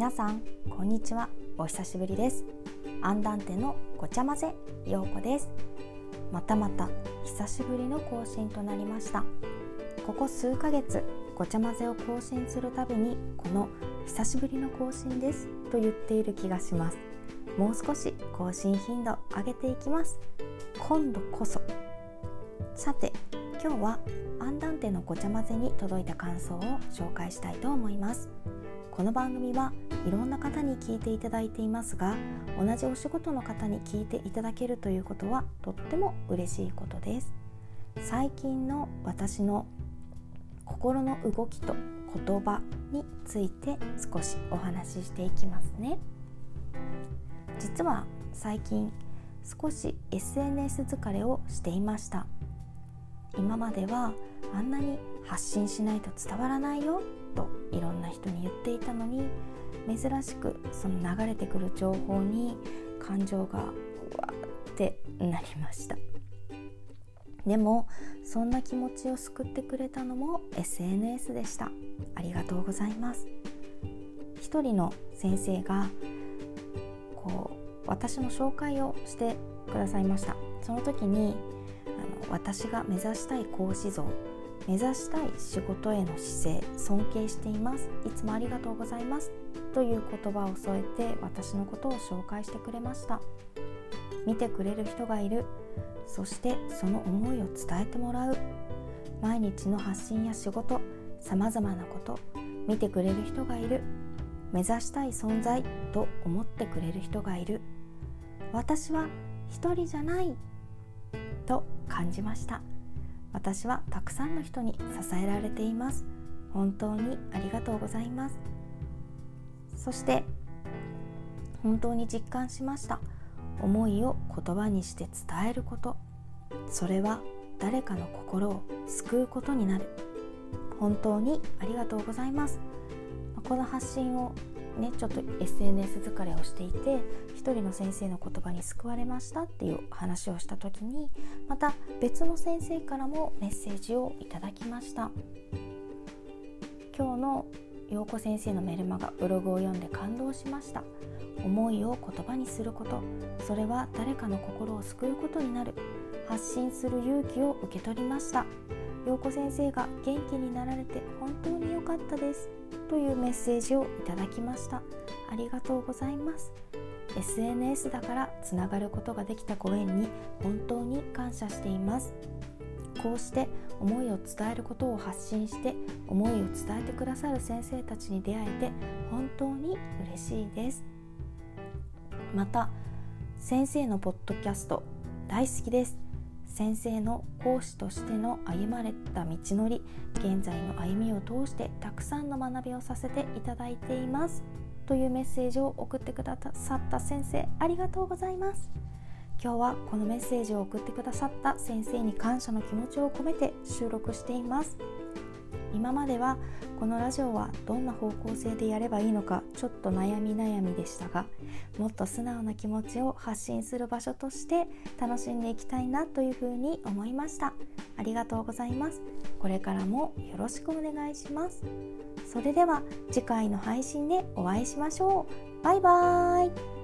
皆さんこんにちは。お久しぶりです。アンダンテのごちゃ混ぜ、ようこです。またまた久しぶりの更新となりました。ここ数ヶ月ごちゃ混ぜを更新するたびにこの久しぶりの更新ですと言っている気がします。もう少し更新頻度上げていきます。今度こそ。さて今日はアンダンテのごちゃ混ぜに届いた感想を紹介したいと思います。この番組はいろんな方に聞いていただいていますが、同じお仕事の方に聞いていただけるということはとっても嬉しいことです。最近の私の心の動きと言葉について少しお話ししていきますね。実は最近少し SNS 疲れをしていました。今まではあんなに発信しないと伝わらないよといろんな人に言っていたのに、珍しくその流れてくる情報に感情がうわってなりました。でもそんな気持ちを救ってくれたのも SNS でした。ありがとうございます。一人の先生が私の紹介をしてくださいました。その時に私が目指したい講師像、目指したい仕事への姿勢、尊敬しています、いつもありがとうございますという言葉を添えて私のことを紹介してくれました。見てくれる人がいる、そしてその思いを伝えてもらう、毎日の発信や仕事、さまざまなこと、見てくれる人がいる、目指したい存在と思ってくれる人がいる、私は一人じゃないと感じました。私はたくさんの人に支えられています。本当にありがとうございます。そして本当に実感しました。思いを言葉にして伝えること。それは誰かの心を救うことになる。本当にありがとうございます。この発信をね、ちょっと SNS 疲れをしていて一人の先生の言葉に救われましたっていう話をした時に、また別の先生からもメッセージをいただきました。今日の陽子先生のメルマガブログを読んで感動しました。思いを言葉にすること、それは誰かの心を救うことになる。発信する勇気を受け取りました。陽子先生が元気になられて本当に良かったですというメッセージをいただきました。ありがとうございます。 SNS だからつながることができたご縁に本当に感謝しています。こうして思いを伝えることを発信して思いを伝えてくださる先生たちに出会えて本当に嬉しいです。また先生のポッドキャスト大好きです。先生の講師としての歩まれた道のり、現在の歩みを通してたくさんの学びをさせていただいていますというメッセージを送ってくださった先生、ありがとうございます。今日はこのメッセージを送ってくださった先生に感謝の気持ちを込めて収録しています。今まではこのラジオはどんな方向性でやればいいのかちょっと悩みでしたが、もっと素直な気持ちを発信する場所として楽しんでいきたいなというふうに思いました。ありがとうございます。これからもよろしくお願いします。それでは次回の配信でお会いしましょう。バイバーイ。